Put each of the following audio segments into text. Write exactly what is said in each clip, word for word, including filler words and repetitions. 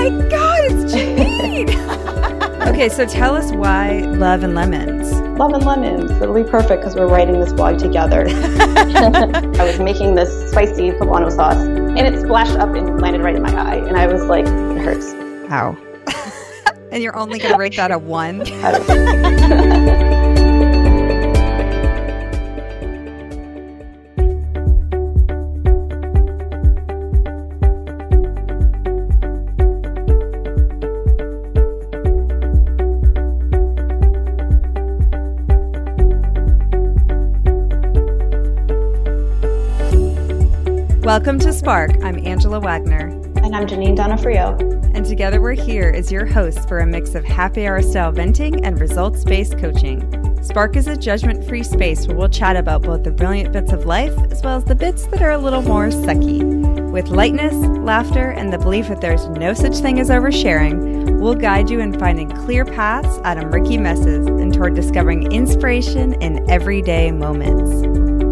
my God, it's Jeanine! Okay, so tell us why Love and Lemons. Love and Lemons. It'll be perfect because we're writing this blog together. I was making this spicy poblano sauce, and it splashed up and landed right in my eye, and I was like, it hurts. Ow. And you're only going to rate that a one? Welcome to Spark. I'm Angela Wagner. And I'm Jeanine Donofrio. And together we're here as your hosts for a mix of happy hour style venting and results-based coaching. Spark is a judgment-free space where we'll chat about both the brilliant bits of life as well as the bits that are a little more sucky. With lightness, laughter, and the belief that there's no such thing as oversharing, we'll guide you in finding clear paths out of murky messes and toward discovering inspiration in everyday moments.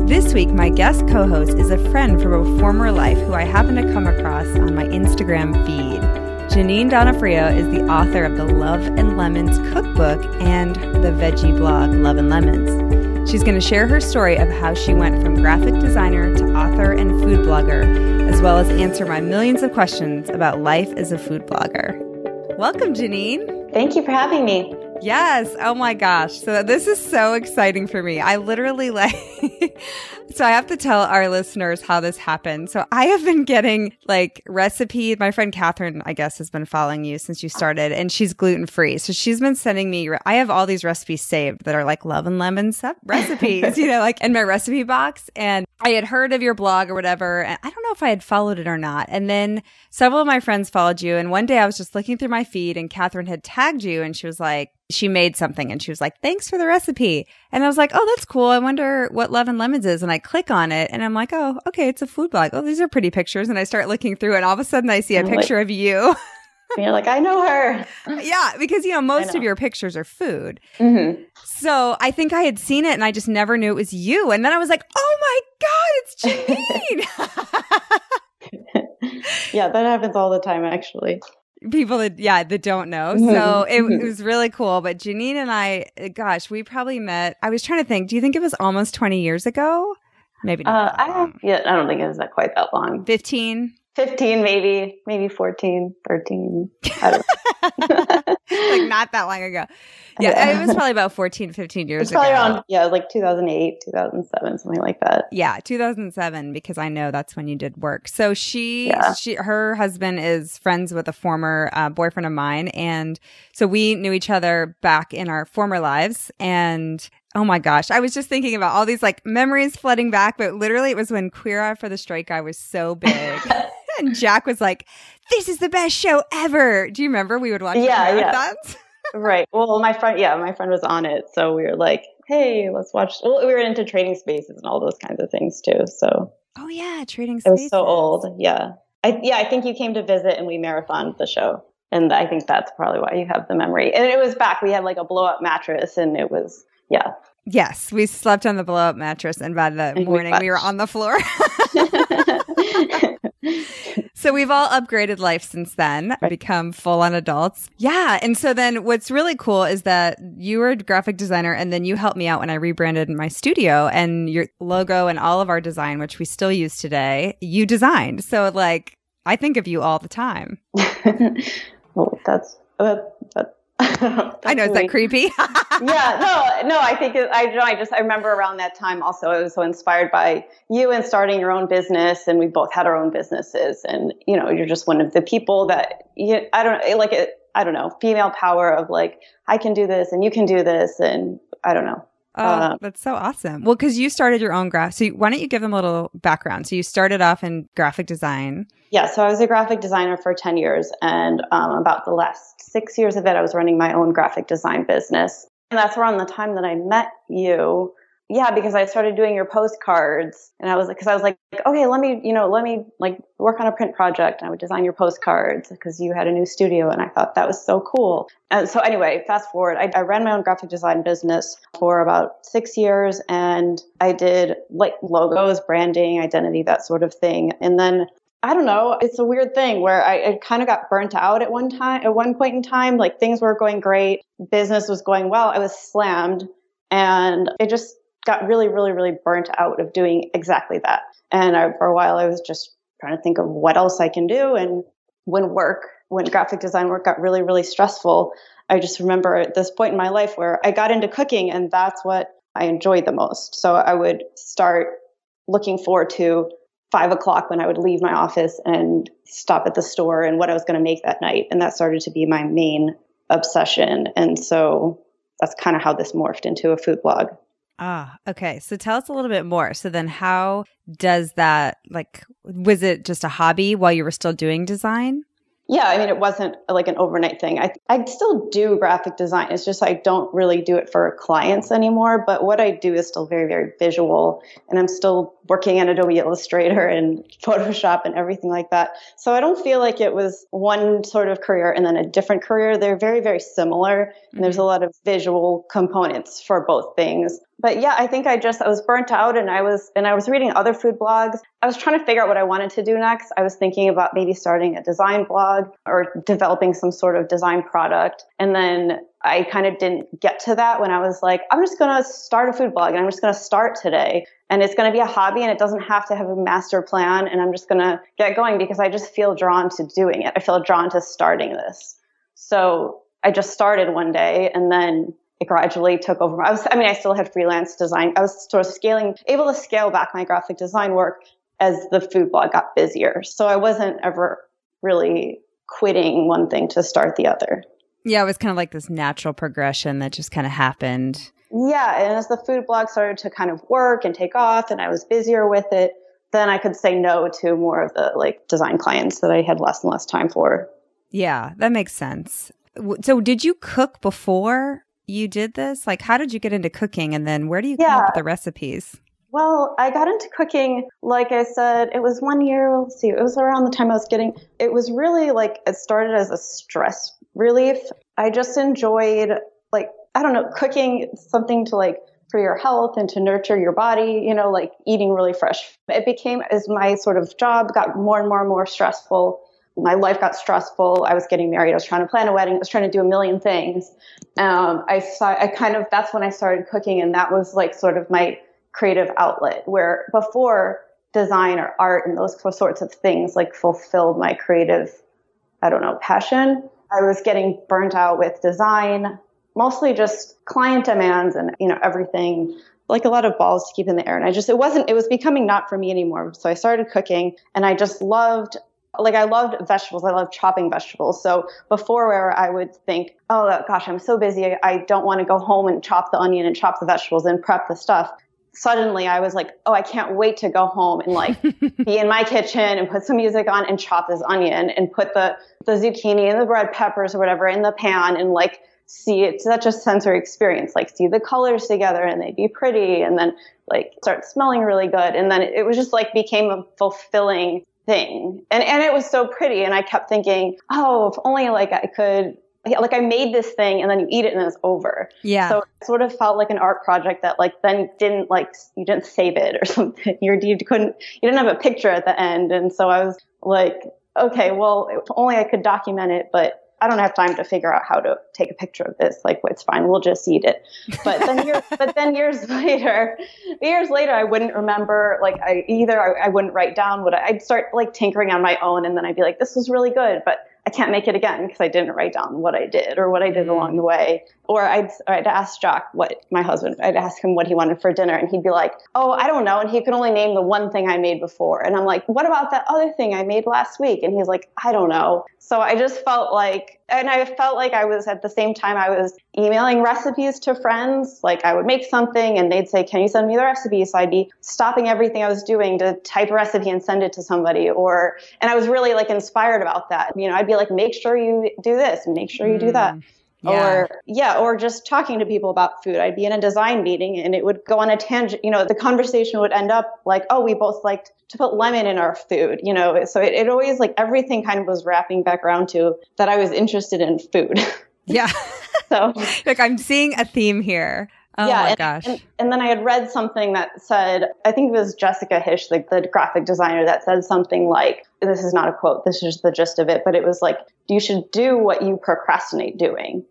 This week, my guest co-host is a friend from a former life who I happen to come across on my Instagram feed. Jeanine Donofrio is the author of the Love and Lemons cookbook and the veggie blog Love and Lemons. She's going to share her story of how she went from graphic designer to author and food blogger, as well as answer my millions of questions about life as a food blogger. Welcome, Jeanine. Thank you for having me. Yes. Oh my gosh. So this is so exciting for me. I literally like, so I have to tell our listeners how this happened. So I have been getting like recipes. My friend Catherine, I guess, has been following you since you started, and she's gluten free. So she's been sending me, re- I have all these recipes saved that are like Love and Lemon sub- recipes, you know, like in my recipe box. And I had heard of your blog or whatever, and I don't know if I had followed it or not. And then several of my friends followed you. And one day I was just looking through my feed, and Catherine had tagged you, and she was like, she made something, and she was like, thanks for the recipe. And I was like, oh, that's cool. I wonder what Love and Lemons is. And I click on it, and I'm like, oh, okay, it's a food blog. Oh, these are pretty pictures. And I start looking through, and all of a sudden I see a I'm picture like, of you. And you're like, I know her. Yeah, because, you know, most know. of your pictures are food. Mm-hmm. So I think I had seen it, and I just never knew it was you. And then I was like, oh my God, it's Jeanine. Yeah, that happens all the time, actually. People that, yeah, that don't know. So it, it was really cool. But Jeanine and I, gosh, we probably met, I was trying to think, do you think it was almost twenty years ago? Maybe not. Uh, I have, yeah, I don't think it was that quite that long. fifteen? fifteen, maybe, maybe fourteen, thirteen. I don't know. Like not that long ago. Yeah, it was probably about fourteen, fifteen years it's probably ago. Around, yeah, like two thousand eight, two thousand seven, something like that. Yeah, two thousand seven, because I know that's when you did work. So she, yeah. she her husband is friends with a former uh, boyfriend of mine. And so we knew each other back in our former lives. And oh my gosh, I was just thinking about all these like memories flooding back, but literally it was when Queer Eye for the Straight Guy was so big. And Jack was like, this is the best show ever. Do you remember we would watch yeah, it? Yeah. Right. Well, my friend, yeah, my friend was on it. So we were like, hey, let's watch. Well, we were into Trading Spaces and all those kinds of things too. So. Oh yeah. Trading Spaces. It was so old. Yeah. I, yeah. I think you came to visit and we marathoned the show. And I think that's probably why you have the memory. And it was back, we had like a blow up mattress, and it was, yeah. Yes. We slept on the blow up mattress, and by the and morning we, we were on the floor. So we've all upgraded life since then, right. Become full-on adults. Yeah. And so then what's really cool is that you were a graphic designer, and then you helped me out when I rebranded my studio, and your logo and all of our design, which we still use today, you designed. So like, I think of you all the time. Well, that's... Uh, that's I know, is that creepy? Yeah, no, no, I think, it, I don't know, I just, I remember around that time also, I was so inspired by you and starting your own business, and we both had our own businesses, and, you know, you're just one of the people that, you, I don't know, like, it, I don't know, female power of like, I can do this, and you can do this, and I don't know. Oh, um, that's so awesome. Well, because you started your own graph, so you, why don't you give them a little background? So you started off in graphic design. Yeah, so I was a graphic designer for ten years, and um, about the last six years of it, I was running my own graphic design business. And that's around the time that I met you. Yeah, because I started doing your postcards, and I was because I was like, okay, let me, you know, let me like work on a print project, and I would design your postcards because you had a new studio, and I thought that was so cool. And so anyway, fast forward, I, I ran my own graphic design business for about six years, and I did like logos, branding, identity, that sort of thing, and then I don't know. It's a weird thing where I, I kind of got burnt out at one time, at one point in time. Like things were going great. Business was going well. I was slammed and it just got really, really, really burnt out of doing exactly that. And I, for a while, I was just trying to think of what else I can do. And when work, when graphic design work got really, really stressful, I just remember at this point in my life where I got into cooking and that's what I enjoyed the most. So I would start looking forward to five o'clock when I would leave my office and stop at the store and what I was going to make that night. And that started to be my main obsession. And so that's kind of how this morphed into a food blog. Ah, okay. So tell us a little bit more. So then how does that, like, was it just a hobby while you were still doing design? Yeah. I mean, it wasn't like an overnight thing. I I still do graphic design. It's just I don't really do it for clients anymore. But what I do is still very, very visual. And I'm still working in Adobe Illustrator and Photoshop and everything like that. So I don't feel like it was one sort of career and then a different career. They're very, very similar. And mm-hmm. there's a lot of visual components for both things. But yeah, I think I just, I was burnt out and I was, and I was reading other food blogs. I was trying to figure out what I wanted to do next. I was thinking about maybe starting a design blog or developing some sort of design product. And then I kind of didn't get to that when I was like, I'm just going to start a food blog and I'm just going to start today. And it's going to be a hobby and it doesn't have to have a master plan. And I'm just going to get going because I just feel drawn to doing it. I feel drawn to starting this. So I just started one day and then it gradually took over. I was, I mean, I still had freelance design. I was sort of scaling, able to scale back my graphic design work as the food blog got busier. So I wasn't ever really quitting one thing to start the other. Yeah, it was kind of like this natural progression that just kind of happened. Yeah, and as the food blog started to kind of work and take off and I was busier with it, then I could say no to more of the like design clients that I had less and less time for. Yeah, that makes sense. So did you cook before you did this? Like, how did you get into cooking? And then where do you yeah. come up with the recipes? Well, I got into cooking, like I said, it was one year, let's see, it was around the time I was getting, it was really like, it started as a stress relief. I just enjoyed, like, I don't know, cooking something to like, for your health and to nurture your body, you know, like eating really fresh. It became, as my sort of job got more and more and more stressful, my life got stressful. I was getting married. I was trying to plan a wedding. I was trying to do a million things. Um, I saw, I kind of, that's when I started cooking. And that was like sort of my creative outlet, where before design or art and those sorts of things like fulfilled my creative, I don't know, passion. I was getting burnt out with design, mostly just client demands and, you know, everything, like a lot of balls to keep in the air. And I just, it wasn't, it was becoming not for me anymore. So I started cooking and I just loved Like I loved vegetables. I loved chopping vegetables. So before where I would think, oh gosh, I'm so busy. I don't want to go home and chop the onion and chop the vegetables and prep the stuff. Suddenly I was like, oh, I can't wait to go home and like be in my kitchen and put some music on and chop this onion and put the, the zucchini and the red peppers or whatever in the pan and like see it's such a sensory experience, like see the colors together and they'd be pretty and then like start smelling really good. And then it, it was just like became a fulfilling thing. And and it was so pretty. And I kept thinking, oh, if only like I could, like I made this thing and then you eat it and it's over. Yeah. So it sort of felt like an art project that like then didn't like, you didn't save it or something. You're, you couldn't, you didn't have a picture at the end. And so I was like, okay, well, if only I could document it, but I don't have time to figure out how to take a picture of this. Like, well, it's fine. We'll just eat it. But then, years, but then years later, years later, I wouldn't remember. Like, I either I, I wouldn't write down what I, I'd start like tinkering on my own, and then I'd be like, "This was really good," but I can't make it again because I didn't write down what I did or what I did along the way. Or I'd, or I'd ask Jock what my husband. I'd ask him what he wanted for dinner, and he'd be like, "Oh, I don't know," and he could only name the one thing I made before. And I'm like, "What about that other thing I made last week?" And he's like, "I don't know." So I just felt like, and I felt like I was at the same time I was emailing recipes to friends. Like I would make something and they'd say, can you send me the recipe? So I'd be stopping everything I was doing to type a recipe and send it to somebody. Or, and I was really like inspired about that. You know, I'd be like, make sure you do this, make sure you do that. Mm, yeah. Or yeah. Or just talking to people about food. I'd be in a design meeting and it would go on a tangent. You know, the conversation would end up like, oh, we both liked to put lemon in our food, you know? So it, it always like everything kind of was wrapping back around to that. I was interested in food. Yeah. So like I'm seeing a theme here. Oh yeah, my and, gosh. And, and then I had read something that said, I think it was Jessica Hish, the, the graphic designer, that said something like, this is not a quote, this is the gist of it, but it was like, you should do what you procrastinate doing.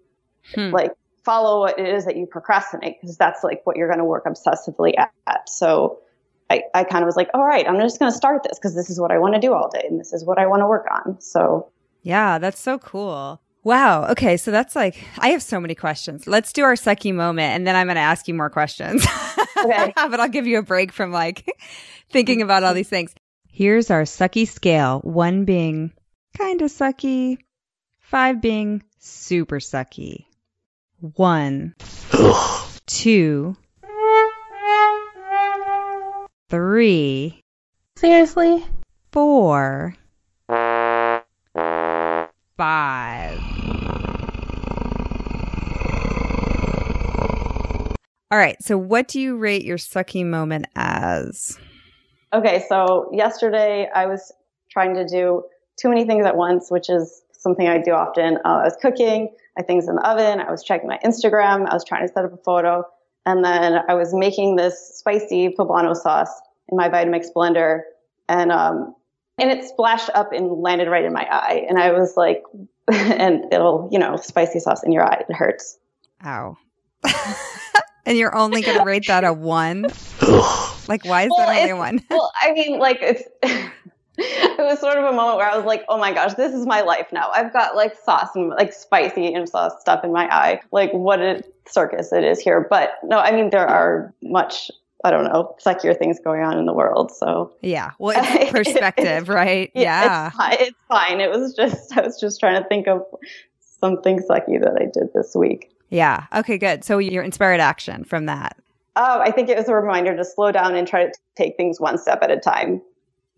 Hmm. Like, follow what it is that you procrastinate, because that's like what you're going to work obsessively at. So I, I kind of was like, all right, I'm just going to start this because this is what I want to do all day and this is what I want to work on. So yeah, that's so cool. Wow. Okay. So that's like, I have so many questions. Let's do our sucky moment and then I'm going to ask you more questions. Okay. But I'll give you a break from like thinking about all these things. Here's our sucky scale. One being kind of sucky, five being super sucky. One, two, three, seriously, four, five. All right. So what do you rate your sucky moment as? Okay. So yesterday I was trying to do too many things at once, which is something I do often. Uh, I was cooking. I had things in the oven. I was checking my Instagram. I was trying to set up a photo. And then I was making this spicy poblano sauce in my Vitamix blender. And um, and it splashed up and landed right in my eye. And I was like, and it'll, you know, spicy sauce in your eye. It hurts. Ow. And you're only going to rate that a one? Like, why is well, that only a one? Well, I mean, like, it's... It was sort of a moment where I was like, oh my gosh, this is my life now. I've got like sauce and like spicy and sauce stuff in my eye. Like what a circus it is here. But no, I mean, there are much, I don't know, suckier things going on in the world. So yeah, well, it's perspective, right? Yeah. It's, it's fine. It was just, I was just trying to think of something sucky that I did this week. Yeah. Okay, good. So you're inspired action from that. Oh, I think it was a reminder to slow down and try to take things one step at a time.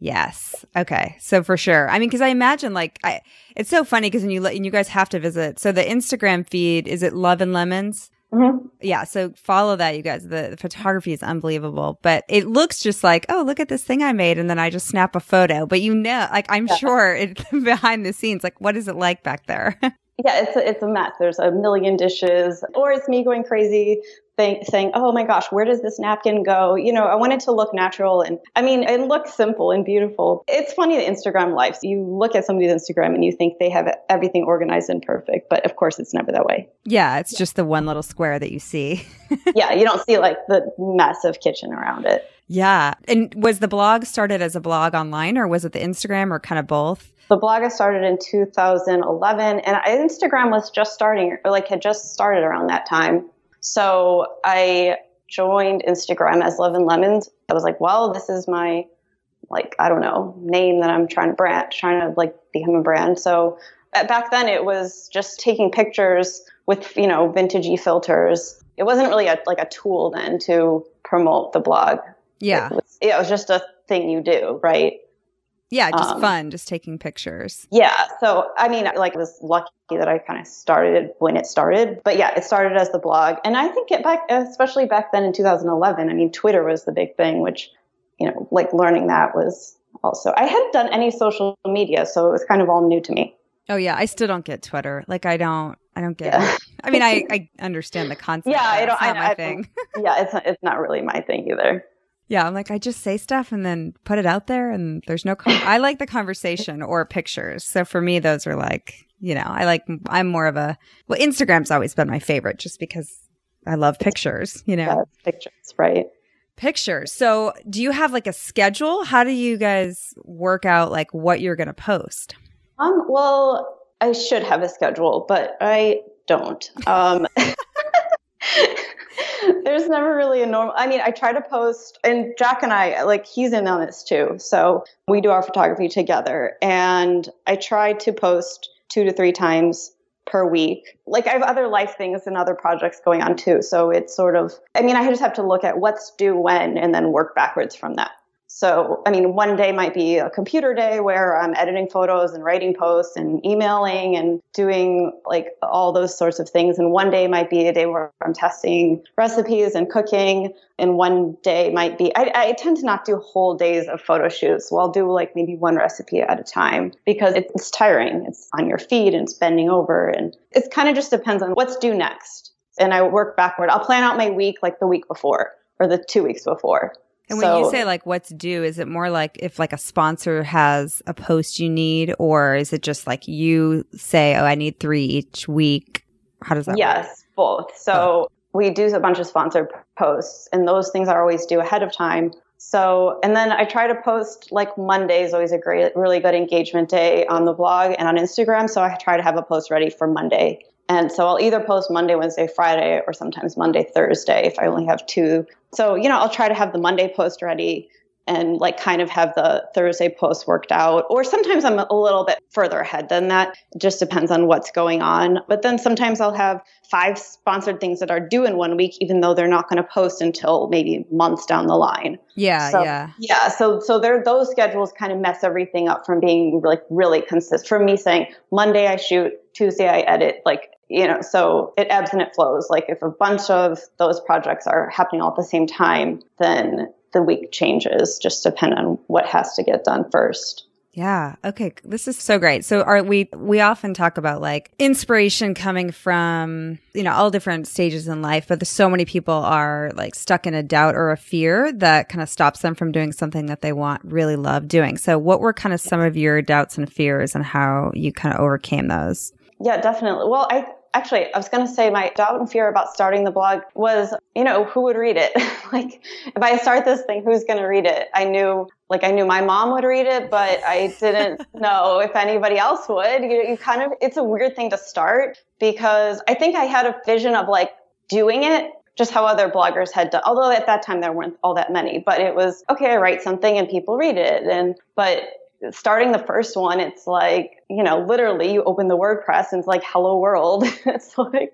Yes. Okay. So for sure. I mean, because I imagine like I, it's so funny because when you and you guys have to visit. So the Instagram feed, is it Love and Lemons? Mm-hmm. Yeah. So follow that, you guys. The, the photography is unbelievable, but it looks just like, oh, look at this thing I made, and then I just snap a photo. But you know, like I'm yeah. sure it behind the scenes, like what is it like back there? Yeah, it's a, it's a mess. There's a million dishes, or it's me going crazy. Saying, oh my gosh, where does this napkin go? You know, I want it to look natural. And I mean, it looks simple and beautiful. It's funny, the Instagram life. You look at somebody's Instagram and you think they have everything organized and perfect. But of course, it's never that way. Yeah, it's yeah. just the one little square that you see. Yeah, you don't see like the massive kitchen around it. Yeah. And was the blog started as a blog online, or was it the Instagram, or kind of both? The blog I started in two thousand eleven, and Instagram was just starting, or like had just started around that time. So I joined Instagram as Love and Lemons. I was like, well, this is my, like, I don't know, name that I'm trying to brand, trying to like become a brand. So back then it was just taking pictures with, you know, vintagey filters. It wasn't really a, like a tool then to promote the blog. Yeah. It was, it was just a thing you do, right? Yeah, just um, fun, just taking pictures. Yeah. So, I mean, like, I was lucky that I kind of started when it started. But yeah, it started as the blog. And I think it back, especially back then in two thousand eleven, I mean, Twitter was the big thing, which, you know, like learning that was also, I hadn't done any social media, so it was kind of all new to me. Oh, yeah. I still don't get Twitter. Like, I don't, I don't get yeah. it. I mean, I, I understand the concept. Yeah, I don't, I, my I, thing. I, yeah, it's it's not really my thing either. Yeah, I'm like, I just say stuff and then put it out there, and there's no con- – I like the conversation or pictures. So for me, those are like, you know, I like – I'm more of a – well, Instagram's always been my favorite just because I love pictures, you know. Yeah, pictures, right. Pictures. So do you have like a schedule? How do you guys work out like what you're going to post? Um. Well, I should have a schedule, but I don't. Um There's never really a normal, I mean, I try to post, and Jack and I, like, he's in on this too. So we do our photography together, and I try to post two to three times per week. Like, I have other life things and other projects going on too. So it's sort of, I mean, I just have to look at what's due when and then work backwards from that. So, I mean, one day might be a computer day where I'm editing photos and writing posts and emailing and doing like all those sorts of things. And one day might be a day where I'm testing recipes and cooking. And one day might be, I, I tend to not do whole days of photo shoots. So I'll do like maybe one recipe at a time because it's tiring. It's on your feet and it's bending over. And it kind of just depends on what's due next. And I work backward. I'll plan out my week like the week before or the two weeks before. And when so, you say like what's due, is it more like if like a sponsor has a post you need, or is it just like you say, oh, I need three each week? How does that yes, work? Yes, both. So oh. we do a bunch of sponsored posts, and those things are always due ahead of time. So, and then I try to post, like Monday is always a great, really good engagement day on the blog and on Instagram. So I try to have a post ready for Monday. And so I'll either post Monday, Wednesday, Friday, or sometimes Monday, Thursday, if I only have two. So, you know, I'll try to have the Monday post ready and like kind of have the Thursday post worked out. Or sometimes I'm a little bit further ahead than that. It just depends on what's going on. But then sometimes I'll have five sponsored things that are due in one week, even though they're not going to post until maybe months down the line. Yeah, so, yeah. Yeah, so so there, those schedules kind of mess everything up from being like really consistent. From me saying, Monday I shoot, Tuesday I edit, like, you know, so it ebbs and it flows. Like if a bunch of those projects are happening all at the same time, then the week changes just depending on what has to get done first. Yeah. Okay. This is so great. So are we, we often talk about like inspiration coming from, you know, all different stages in life, but there's so many people are like stuck in a doubt or a fear that kind of stops them from doing something that they want, really love doing. So what were kind of some of your doubts and fears and how you kind of overcame those? Yeah, definitely. Well, I actually, I was going to say my doubt and fear about starting the blog was, you know, who would read it? Like, if I start this thing, who's going to read it? I knew, like, I knew my mom would read it, but I didn't know if anybody else would. You, you kind of, it's a weird thing to start because I think I had a vision of like doing it just how other bloggers had done. Although at that time there weren't all that many, but it was, okay, I write something and people read it. And, but starting the first one, it's like, you know, literally you open the WordPress and it's like, hello world. It's like,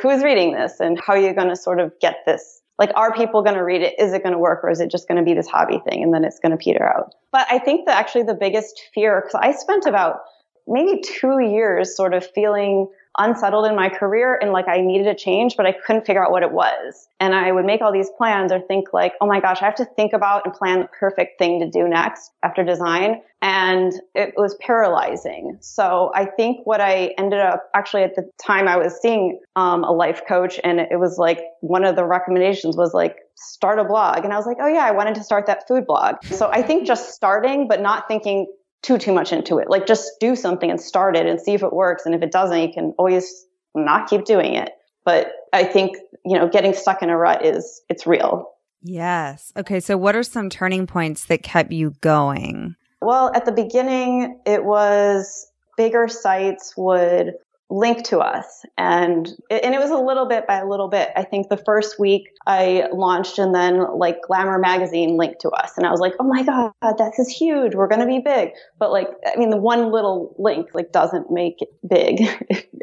who's reading this and how are you going to sort of get this? Like, are people going to read it? Is it going to work, or is it just going to be this hobby thing? And then it's going to peter out. But I think that actually the biggest fear, because I spent about maybe two years sort of feeling unsettled in my career and like I needed a change, but I couldn't figure out what it was. And I would make all these plans or think like, oh my gosh, I have to think about and plan the perfect thing to do next after design. And it was paralyzing. So I think what I ended up actually at the time I was seeing um, a life coach, and it was like one of the recommendations was like, start a blog. And I was like, oh yeah, I wanted to start that food blog. So I think just starting, but not thinking too, too much into it. Like just do something and start it and see if it works. And if it doesn't, you can always not keep doing it. But I think, you know, getting stuck in a rut is, it's real. Yes. Okay. So what are some turning points that kept you going? Well, at the beginning, it was bigger sites would link to us. And it, and it was a little bit by a little bit. I think the first week I launched and then like Glamour magazine linked to us. And I was like, oh my God, this is huge. We're going to be big. But like, I mean, the one little link like doesn't make it big.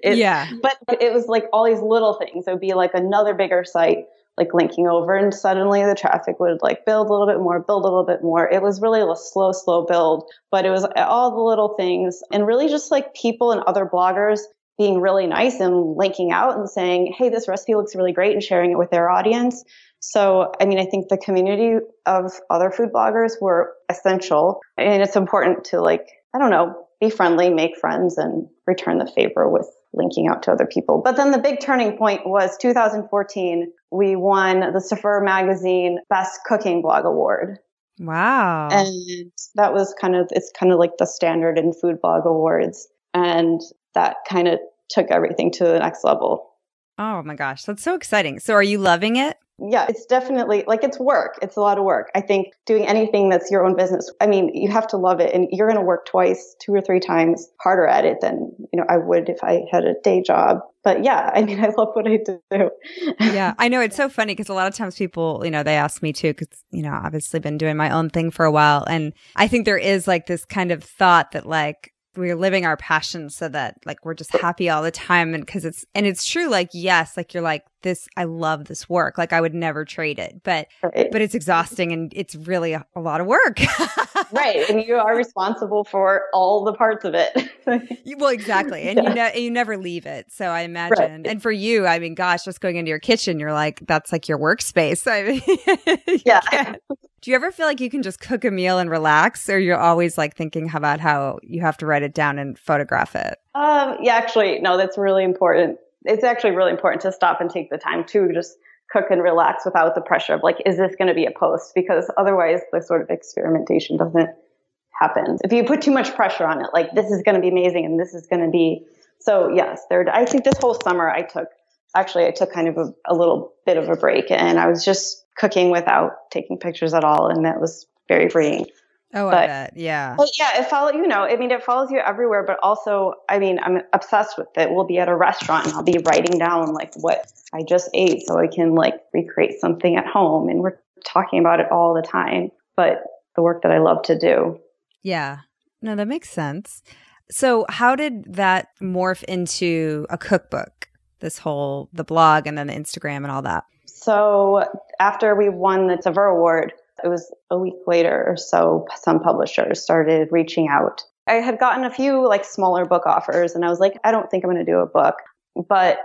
it, yeah. But it was like all these little things. It would be like another bigger site like linking over, and suddenly the traffic would like build a little bit more, build a little bit more. It was really a slow, slow build, but it was all the little things and really just like people and other bloggers being really nice and linking out and saying, hey, this recipe looks really great, and sharing it with their audience. So, I mean, I think the community of other food bloggers were essential. And it's important to like, I don't know, be friendly, make friends, and return the favor with linking out to other people. But then the big turning point was two thousand fourteen. We won the Saveur Magazine Best Cooking Blog Award. Wow. And that was kind of, it's kind of like the standard in food blog awards. And that kind of took everything to the next level. Oh my gosh, that's so exciting. So are you loving it? Yeah, it's definitely like it's work. It's a lot of work. I think doing anything that's your own business, I mean, you have to love it, and you're going to work twice, two or three times harder at it than, you know, I would if I had a day job. But yeah, I mean, I love what I do. Yeah, I know. It's so funny because a lot of times people, you know, they ask me too, because, you know, obviously been doing my own thing for a while. And I think there is like this kind of thought that like, we're living our passion so that like we're just happy all the time. And because it's, and it's true, like, yes, like you're like this, I love this work. Like I would never trade it, but, right. but it's exhausting and it's really a, a lot of work. Right. And you are responsible for all the parts of it. Well, exactly. And yeah. you, ne- you never leave it. So I imagine. Right. And for you, I mean, gosh, just going into your kitchen, you're like, that's like your workspace. I mean, yeah. Can't. Do you ever feel like you can just cook a meal and relax, or you're always like thinking about how you have to write it down and photograph it? Um, yeah, actually, no, that's really important. It's actually really important to stop and take the time to just cook and relax without the pressure of like, is this going to be a post? Because otherwise the sort of experimentation doesn't happen. If you put too much pressure on it, like this is going to be amazing and this is going to be, so yes, there, I think this whole summer I took, actually I took kind of a, a little bit of a break and I was just cooking without taking pictures at all. And that was very freeing. Oh, but, I bet. Yeah. Well, yeah, it follows, you know, I mean, it follows you everywhere, but also, I mean, I'm obsessed with it. We'll be at a restaurant and I'll be writing down like what I just ate so I can like recreate something at home. And we're talking about it all the time, but the work that I love to do. Yeah. No, that makes sense. So how did that morph into a cookbook, this whole, the blog and then the Instagram and all that? So after we won the Saveur Award, it was a week later or so, some publishers started reaching out. I had gotten a few like smaller book offers and I was like, I don't think I'm going to do a book. But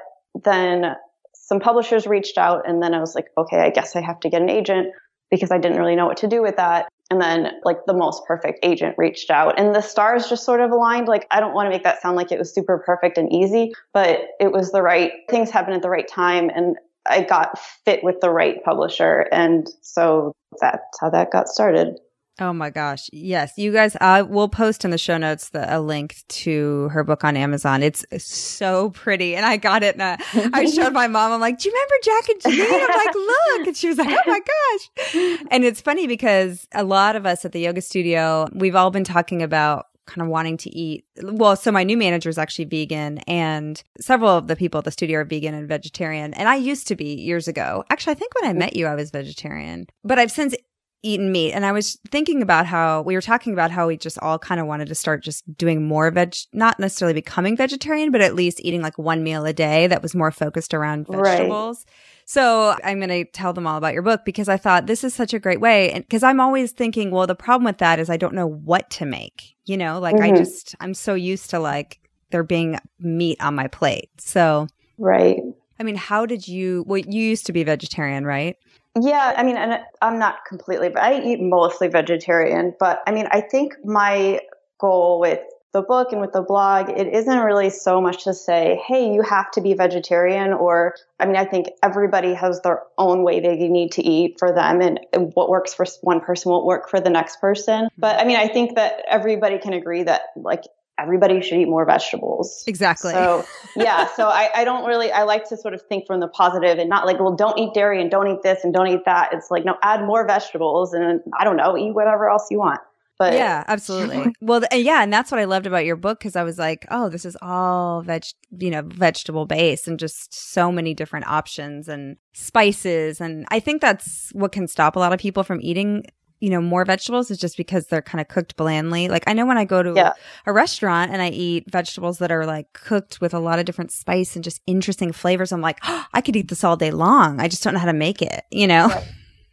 then some publishers reached out and then I was like, okay, I guess I have to get an agent because I didn't really know what to do with that. And then like the most perfect agent reached out and the stars just sort of aligned. Like, I don't want to make that sound like it was super perfect and easy, but it was the right things happened at the right time. And I got fit with the right publisher. And so that's how that got started. Oh my gosh. Yes. You guys, I will post in the show notes the, a link to her book on Amazon. It's so pretty. And I got it. And I, I showed my mom. I'm like, do you remember Jack and Jeanine? I'm like, look. And she was like, oh my gosh. And it's funny because a lot of us at the yoga studio, we've all been talking about kind of wanting to eat. Well, so my new manager is actually vegan and several of the people at the studio are vegan and vegetarian. And I used to be years ago. Actually, I think when I met you, I was vegetarian, but I've since eaten meat. And I was thinking about how we were talking about how we just all kind of wanted to start just doing more veg, not necessarily becoming vegetarian, but at least eating like one meal a day that was more focused around vegetables. Right. So I'm going to tell them all about your book because I thought this is such a great way. And because I'm always thinking, well, the problem with that is I don't know what to make, you know, like mm-hmm. I just, I'm so used to like there being meat on my plate. So, right. I mean, how did you, well, you used to be vegetarian, right? Yeah. I mean, and I'm not completely, but I eat mostly vegetarian, but I mean, I think my goal with the book and with the blog, it isn't really so much to say, hey, you have to be vegetarian, or I mean, I think everybody has their own way they need to eat for them, and what works for one person won't work for the next person. But I mean, I think that everybody can agree that like everybody should eat more vegetables. Exactly. So yeah, so I, I don't really, I like to sort of think from the positive and not like, well, don't eat dairy and don't eat this and don't eat that. It's like, no, add more vegetables and I don't know, eat whatever else you want. But yeah, absolutely. Well, th- yeah. And that's what I loved about your book because I was like, oh, this is all veg, you know, vegetable based and just so many different options and spices. And I think that's what can stop a lot of people from eating, you know, more vegetables is just because they're kind of cooked blandly. Like I know when I go to yeah. a restaurant and I eat vegetables that are like cooked with a lot of different spice and just interesting flavors, I'm like, oh, I could eat this all day long. I just don't know how to make it, you know? Right.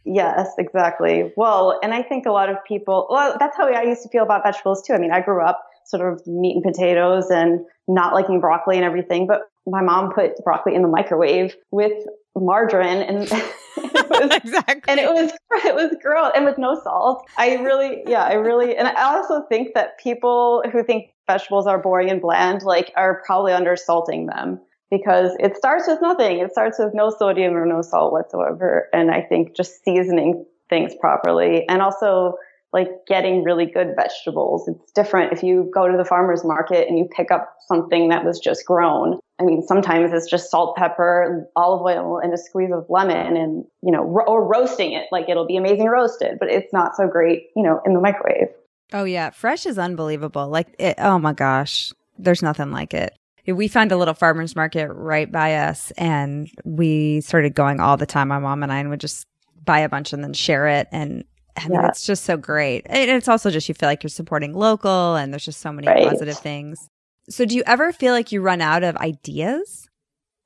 Yes, exactly. Well, and I think a lot of people, well, that's how I used to feel about vegetables too. I mean, I grew up sort of meat and potatoes and not liking broccoli and everything, but my mom put broccoli in the microwave with margarine and it was, exactly. and it was, it was grilled and with no salt. I really, yeah, I really, and I also think that people who think vegetables are boring and bland, like are probably undersalting them. Because it starts with nothing. It starts with no sodium or no salt whatsoever. And I think just seasoning things properly and also like getting really good vegetables. It's different if you go to the farmer's market and you pick up something that was just grown. I mean, sometimes it's just salt, pepper, olive oil, and a squeeze of lemon and, you know, ro- or roasting it. Like it'll be amazing roasted, but it's not so great, you know, in the microwave. Oh, yeah. Fresh is unbelievable. Like, it, oh my gosh, there's nothing like it. We found a little farmer's market right by us and we started going all the time. My mom and I would just buy a bunch and then share it. And I mean, yeah. It's just so great. And it's also just you feel like you're supporting local and there's just so many right. positive things. So do you ever feel like you run out of ideas?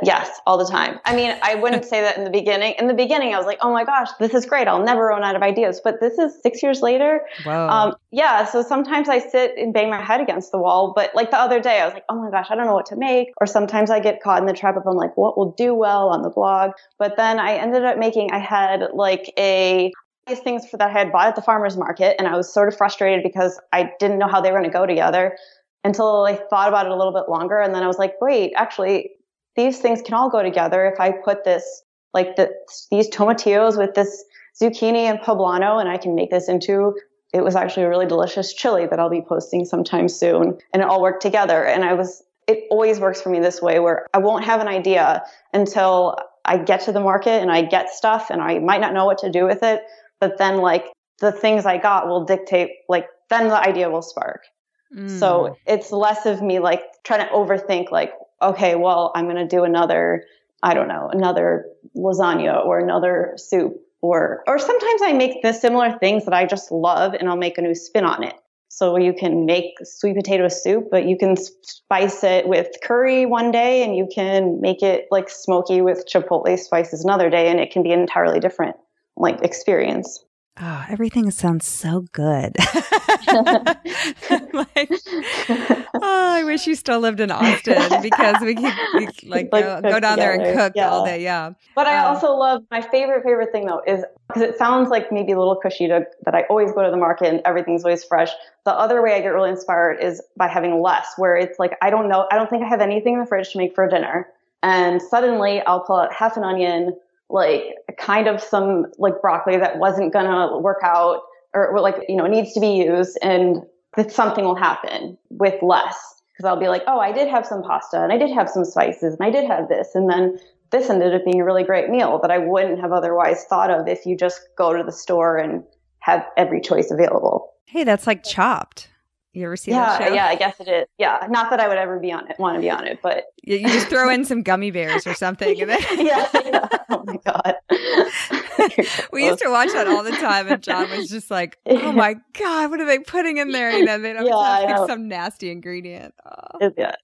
Yes, all the time. I mean, I wouldn't say that in the beginning. In the beginning, I was like, oh my gosh, this is great. I'll never run out of ideas. But this is six years later. Wow. Um, yeah. So sometimes I sit and bang my head against the wall. But like the other day, I was like, oh my gosh, I don't know what to make. Or sometimes I get caught in the trap of I'm like, what will do well on the blog? But then I ended up making, I had like a... these things for that I had bought at the farmer's market. And I was sort of frustrated because I didn't know how they were going to go together until I thought about it a little bit longer. And then I was like, wait, actually... these things can all go together if I put this like the, these tomatillos with this zucchini and poblano, and I can make this into, it was actually a really delicious chili that I'll be posting sometime soon. And it all worked together. And I was, it always works for me this way where I won't have an idea until I get to the market and I get stuff and I might not know what to do with it. But then like the things I got will dictate, like then the idea will spark. Mm. So it's less of me like trying to overthink like, okay, well, I'm going to do another, I don't know, another lasagna or another soup. Or or sometimes I make the similar things that I just love and I'll make a new spin on it. So you can make sweet potato soup, but you can spice it with curry one day and you can make it like smoky with chipotle spices another day. And it can be an entirely different like experience. Oh, everything sounds so good. Like, oh, I wish you still lived in Austin because we could we, like, like go, go down together. There and cook yeah. all day. Yeah. But I um, also love my favorite, favorite thing though is because it sounds like maybe a little cushy to, that I always go to the market and everything's always fresh. The other way I get really inspired is by having less where it's like, I don't know. I don't think I have anything in the fridge to make for dinner. And suddenly I'll pull out half an onion, like kind of some like broccoli that wasn't going to work out or like, you know, needs to be used and that something will happen with less. Cause I'll be like, oh, I did have some pasta and I did have some spices and I did have this. And then this ended up being a really great meal that I wouldn't have otherwise thought of if you just go to the store and have every choice available. Hey, that's like Chopped. You ever see yeah, that show? Yeah, I guess it is. Yeah. Not that I would ever be on it, want to be on it, but. You, you just throw in some gummy bears or something. And then... yeah, yeah. Oh my God. We used to watch that all the time. And John was just like, oh my God, what are they putting in there? You know, they don't yeah, have like, some nasty ingredient. Oh. It, yeah.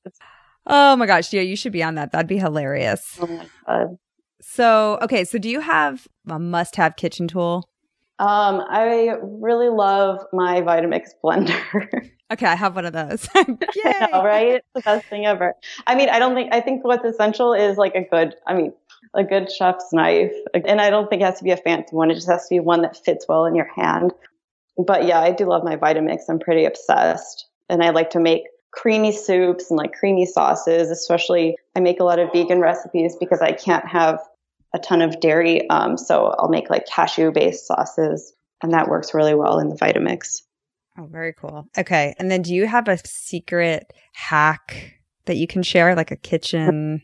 Oh my gosh. Yeah, you should be on that. That'd be hilarious. Oh my God. So, okay. So do you have a must-have kitchen tool? Um, I really love my Vitamix blender. Okay, I have one of those. Yay! I know, right? It's the best thing ever. I mean, I don't think, I think what's essential is like a good, I mean, a good chef's knife. And I don't think it has to be a fancy one. It just has to be one that fits well in your hand. But yeah, I do love my Vitamix. I'm pretty obsessed. And I like to make creamy soups and like creamy sauces, especially I make a lot of vegan recipes because I can't have a ton of dairy. Um, so I'll make like cashew based sauces and that works really well in the Vitamix. Oh, very cool. Okay. And then do you have a secret hack that you can share, like a kitchen?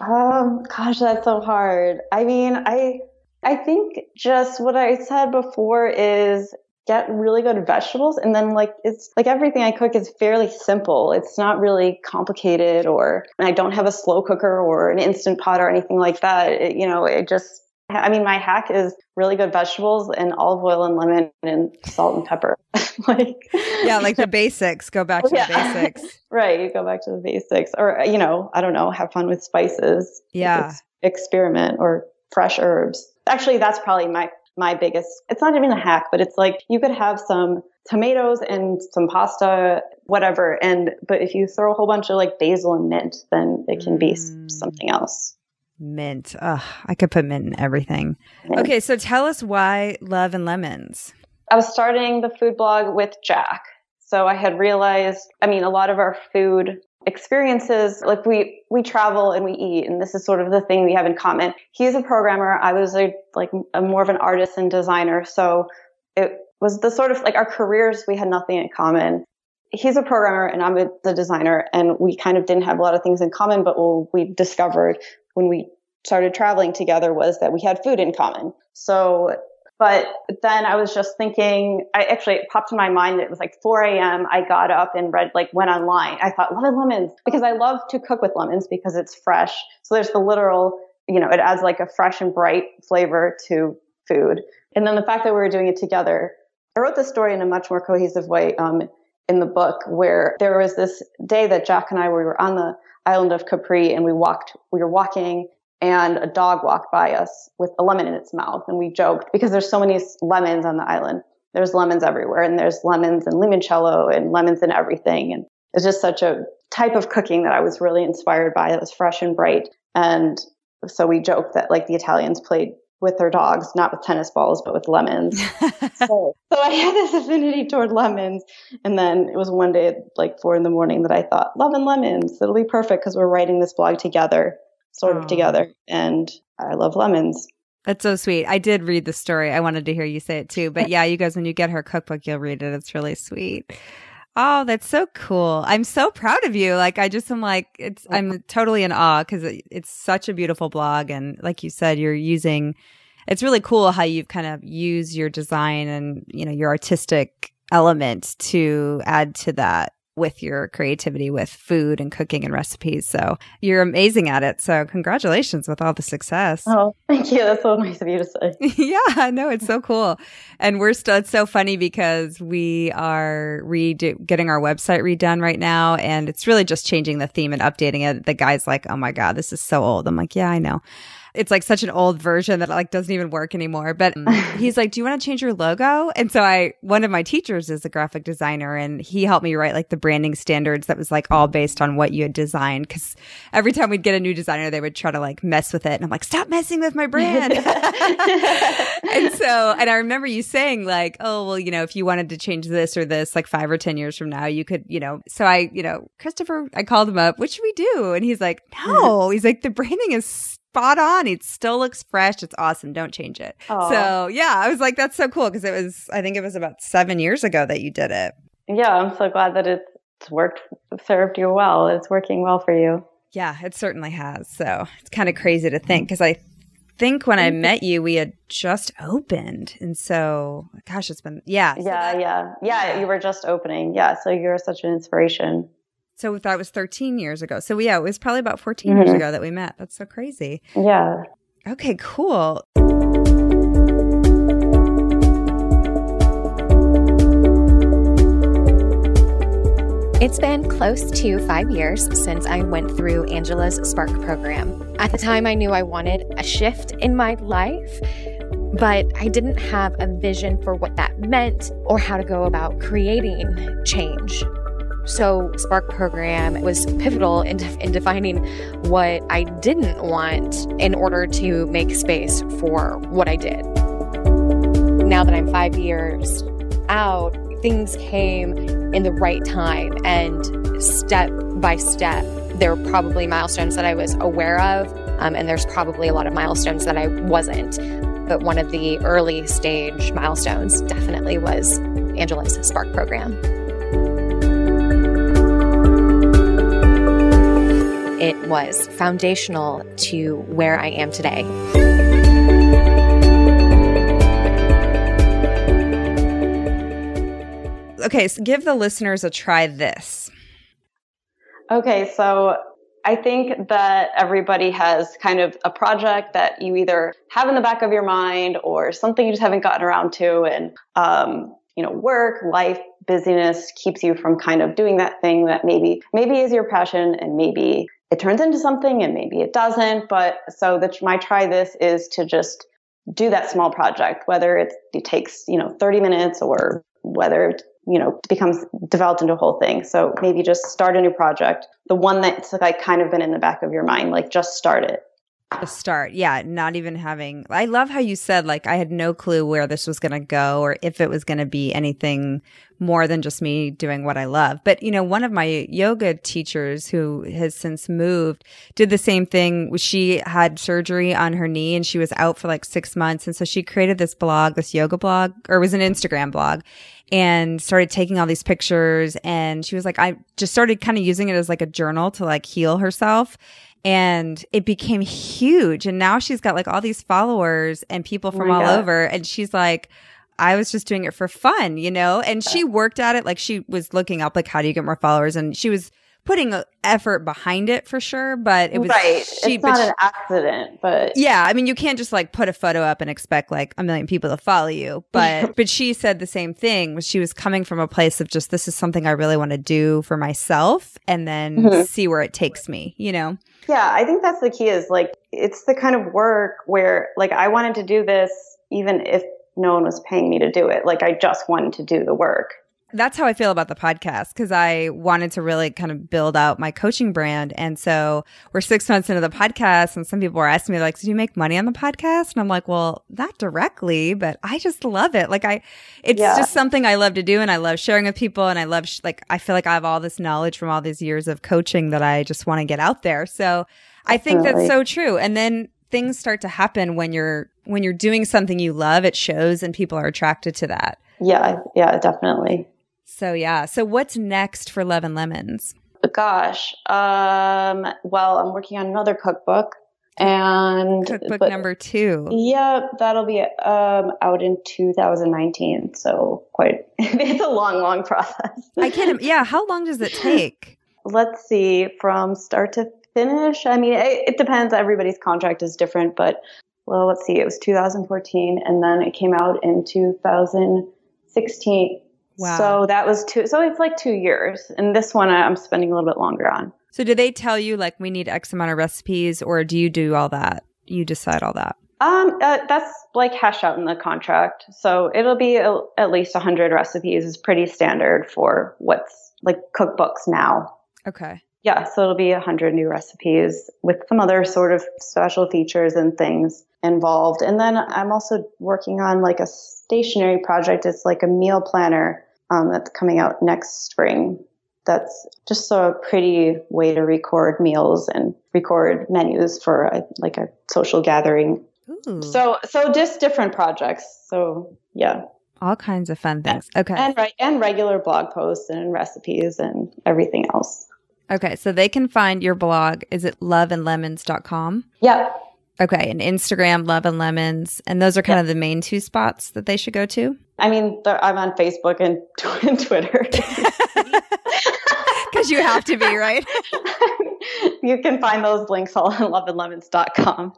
Um, gosh, that's so hard. I mean, I, I think just what I said before is get really good vegetables. And then like, it's like everything I cook is fairly simple. It's not really complicated or and I don't have a slow cooker or an instant pot or anything like that. It, you know, it just, I mean, my hack is really good vegetables and olive oil and lemon and salt and pepper. Like, yeah, like the basics, go back to yeah. the basics. Right. You go back to the basics or, you know, I don't know, have fun with spices. Yeah. Ex- experiment or fresh herbs. Actually, that's probably my My biggest, it's not even a hack, but it's like you could have some tomatoes and some pasta, whatever. And, but if you throw a whole bunch of like basil and mint, then it can be mm. something else. Mint. Ugh, I could put mint in everything. Mint. Okay. So tell us why Love and Lemons. I was starting the food blog with Jack. So I had realized, I mean, a lot of our food experiences, like we, we travel and we eat, and this is sort of the thing we have in common. He's a programmer. I was a, like a more of an artist and designer. So it was the sort of like our careers, we had nothing in common. He's a programmer and I'm a, the designer, and we kind of didn't have a lot of things in common, but what we discovered when we started traveling together was that we had food in common. So But then I was just thinking, I actually, it popped in my mind that it was like four a.m. I got up and read, like went online. I thought, Love and Lemons, because I love to cook with lemons because it's fresh. So there's the literal, you know, it adds like a fresh and bright flavor to food. And then the fact that we were doing it together, I wrote the story in a much more cohesive way um, in the book, where there was this day that Jack and I, we were on the island of Capri and we walked, we were walking and a dog walked by us with a lemon in its mouth. And we joked because there's so many lemons on the island. There's lemons everywhere. And there's lemons and limoncello and lemons in everything. And it's just such a type of cooking that I was really inspired by. It was fresh and bright. And so we joked that like the Italians played with their dogs, not with tennis balls, but with lemons. so, so I had this affinity toward lemons. And then it was one day at like four in the morning that I thought, Love and Lemons, it'll be perfect because we're writing this blog together. Sort of oh. together. And I love lemons. That's so sweet. I did read the story. I wanted to hear you say it too. But yeah, you guys, when you get her cookbook, you'll read it. It's really sweet. Oh, that's so cool. I'm so proud of you. Like, I just am like, it's, I'm totally in awe because it, it's such a beautiful blog. And like you said, you're using, it's really cool how you've kind of used your design and, you know, your artistic element to add to that with your creativity with food and cooking and recipes. So you're amazing at it. So congratulations with all the success. Oh, thank you. That's so nice of you to say. Yeah, no, it's so cool. And we're still, it's so funny because we are redo, getting our website redone right now. And it's really just changing the theme and updating it. The guy's like, oh my God, this is so old. I'm like, yeah, I know. It's like such an old version that like doesn't even work anymore. But he's like, do you want to change your logo? And so I, one of my teachers is a graphic designer, and he helped me write like the branding standards that was like all based on what you had designed. Cause every time we'd get a new designer, they would try to like mess with it. And I'm like, stop messing with my brand. And so, and I remember you saying like, oh, well, you know, if you wanted to change this or this, like five or ten years from now, you could, you know, so I, you know, Christopher, I called him up, what should we do? And he's like, no, he's like, the branding is spot on. It still looks fresh. It's awesome. Don't change it. Aww. So yeah, I was like, that's so cool. Cause it was, I think it was about seven years ago that you did it. Yeah. I'm so glad that it's worked, served you well. It's working well for you. Yeah, it certainly has. So it's kind of crazy to think. Cause I think when I met you, we had just opened. And so, gosh, it's been, yeah. So yeah, that, yeah. Yeah. You were just opening. Yeah. So you're such an inspiration. So that was thirteen years ago. So yeah, it was probably about fourteen mm-hmm. years ago that we met. That's so crazy. Yeah. Okay, cool. It's been close to five years since I went through Angela's Spark program. At the time, I knew I wanted a shift in my life, but I didn't have a vision for what that meant or how to go about creating change. So Spark program was pivotal in, de- in defining what I didn't want in order to make space for what I did. Now that I'm five years out, things came in the right time, and step by step, there were probably milestones that I was aware of, um, and there's probably a lot of milestones that I wasn't. But one of the early stage milestones definitely was Angela's Spark program. It was foundational to where I am today. Okay, so give the listeners a try this. Okay, so I think that everybody has kind of a project that you either have in the back of your mind or something you just haven't gotten around to. And, um, you know, work, life, busyness keeps you from kind of doing that thing that maybe, maybe is your passion, and maybe it turns into something and maybe it doesn't. But so the, my try this is to just do that small project, whether it's, it takes, you know, thirty minutes or whether it, you know, becomes developed into a whole thing. So maybe just start a new project. The one that's like kind of been in the back of your mind, like just start it. A start. Yeah. Not even having, I love how you said, like, I had no clue where this was going to go or if it was going to be anything more than just me doing what I love. But, you know, one of my yoga teachers who has since moved did the same thing. She had surgery on her knee and she was out for like six months. And so she created this blog, this yoga blog, or it was an Instagram blog, and started taking all these pictures. And she was like, I just started kind of using it as like a journal to like heal herself. And it became huge. And now she's got like all these followers and people from oh all God. over. And she's like, I was just doing it for fun, you know? And she worked at it. Like she was looking up, like, how do you get more followers? And she was putting effort behind it for sure, but it was right. She, it's not she, an accident, but yeah, I mean, you can't just like put a photo up and expect like a million people to follow you. But but she said the same thing. She was coming from a place of just, this is something I really want to do for myself, and then mm-hmm. see where it takes me, you know? Yeah, I think that's the key. Is like, it's the kind of work where like I wanted to do this even if no one was paying me to do it. Like I just wanted to do the work. That's how I feel about the podcast, because I wanted to really kind of build out my coaching brand. And so we're six months into the podcast, and some people were asking me, like, so do you make money on the podcast? And I'm like, well, not directly, but I just love it. Like I, it's yeah. just something I love to do, and I love sharing with people, and I love, sh- like, I feel like I have all this knowledge from all these years of coaching that I just want to get out there. So I think Definitely. That's so true. And then things start to happen when you're when you're doing something you love. It shows and people are attracted to that. Yeah, yeah, definitely. So yeah. So what's next for Love and Lemons? Gosh. Um, well, I'm working on another cookbook. And cookbook but, number two. Yeah, that'll be um, out in two thousand nineteen. So quite, it's a long, long process. I can't. Yeah. How long does it take? Let's see. From start to finish. I mean, it, it depends. Everybody's contract is different, but well, let's see. It was two thousand fourteen and then it came out in two thousand sixteen. Wow. So that was two. So it's like two years. And this one I'm spending a little bit longer on. So do they tell you, like, we need X amount of recipes, or do you do all that? You decide all that? Um, uh, that's, like, hashed out in the contract. So it'll be a, at least one hundred recipes is pretty standard for what's, like, cookbooks now. Okay. Yeah, so it'll be one hundred new recipes with some other sort of special features and things involved. And then I'm also working on, like, a stationery project. It's, like, a meal planner um, that's coming out next spring. That's just a pretty way to record meals and record menus for a, like a social gathering. Ooh. So, so just different projects. So, yeah, all kinds of fun things. Okay, and right and regular blog posts and recipes and everything else. Okay, so they can find your blog. Is it love and lemons dot com? Yeah. Okay, and Instagram, Love and Lemons, and those are kind yeah. of the main two spots that they should go to. I mean, I'm on Facebook and, t- and Twitter. Because you have to be, right? You can find those links all on love and lemons dot com.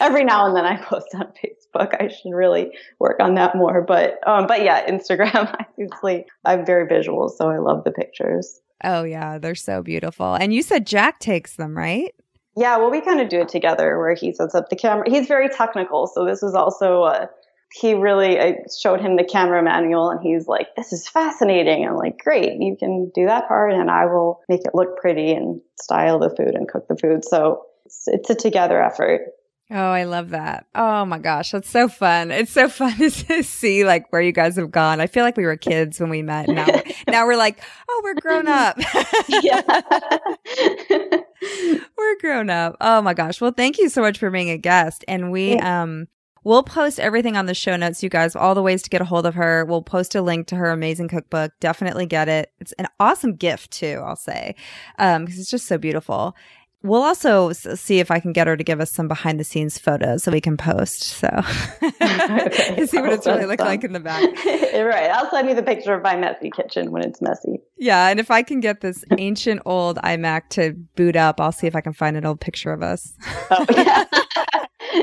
Every now and then I post on Facebook. I should really work on that more. But um, but yeah, Instagram, obviously, I'm very visual, so I love the pictures. Oh, yeah. They're so beautiful. And you said Jack takes them, right? Yeah. Well, we kind of do it together where he sets up the camera. He's very technical. So this was also a... He really, I showed him the camera manual and he's like, this is fascinating. I'm like, great, you can do that part and I will make it look pretty and style the food and cook the food. So it's, it's a together effort. Oh, I love that. Oh my gosh, that's so fun. It's so fun to see like where you guys have gone. I feel like we were kids when we met. Now, now we're like, oh, we're grown up. We're grown up. Oh my gosh. Well, thank you so much for being a guest. And we, yeah. um, We'll post everything on the show notes, you guys, all the ways to get a hold of her. We'll post a link to her amazing cookbook. Definitely get it. It's an awesome gift, too, I'll say, um, because it's just so beautiful. We'll also see if I can get her to give us some behind-the-scenes photos so we can post. So okay, see what it's really looked like in the back. Right. I'll send you the picture of my messy kitchen when it's messy. Yeah, and if I can get this ancient old iMac to boot up, I'll see if I can find an old picture of us. Oh, yeah.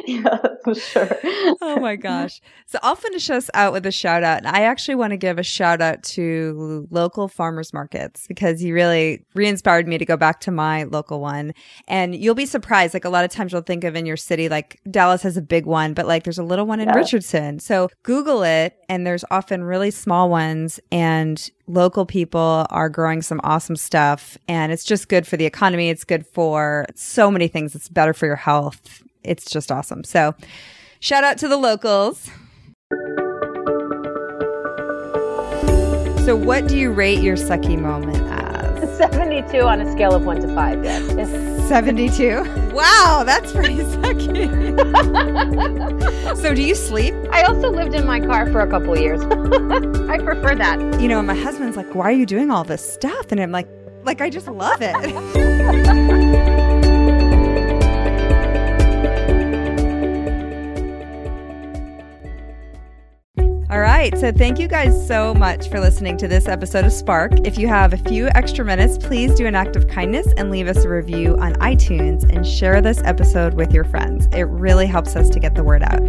Yeah, for sure. Oh my gosh. So I'll finish us out with a shout out. And I actually want to give a shout out to local farmers markets because you really re-inspired me to go back to my local one. And you'll be surprised. Like a lot of times you'll think of in your city, like Dallas has a big one, but like there's a little one in yeah. Richardson. So Google it. And there's often really small ones and local people are growing some awesome stuff. And it's just good for the economy. It's good for so many things. It's better for your health. It's just awesome. So shout out to the locals. So what do you rate your sucky moment as? seventy-two on a scale of one to five, yes. seventy-two? Wow, that's pretty sucky. So do you sleep? I also lived in my car for a couple of years. I prefer that. You know, my husband's like, why are you doing all this stuff? And I'm like, like, I just love it. All right. So thank you guys so much for listening to this episode of Spark. If you have a few extra minutes, please do an act of kindness and leave us a review on iTunes and share this episode with your friends. It really helps us to get the word out.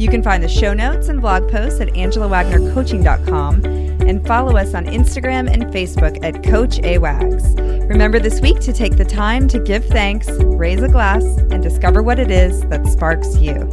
You can find the show notes and blog posts at angela wagner coaching dot com and follow us on Instagram and Facebook at Coach A Wags. Remember this week to take the time to give thanks, raise a glass, and discover what it is that sparks you.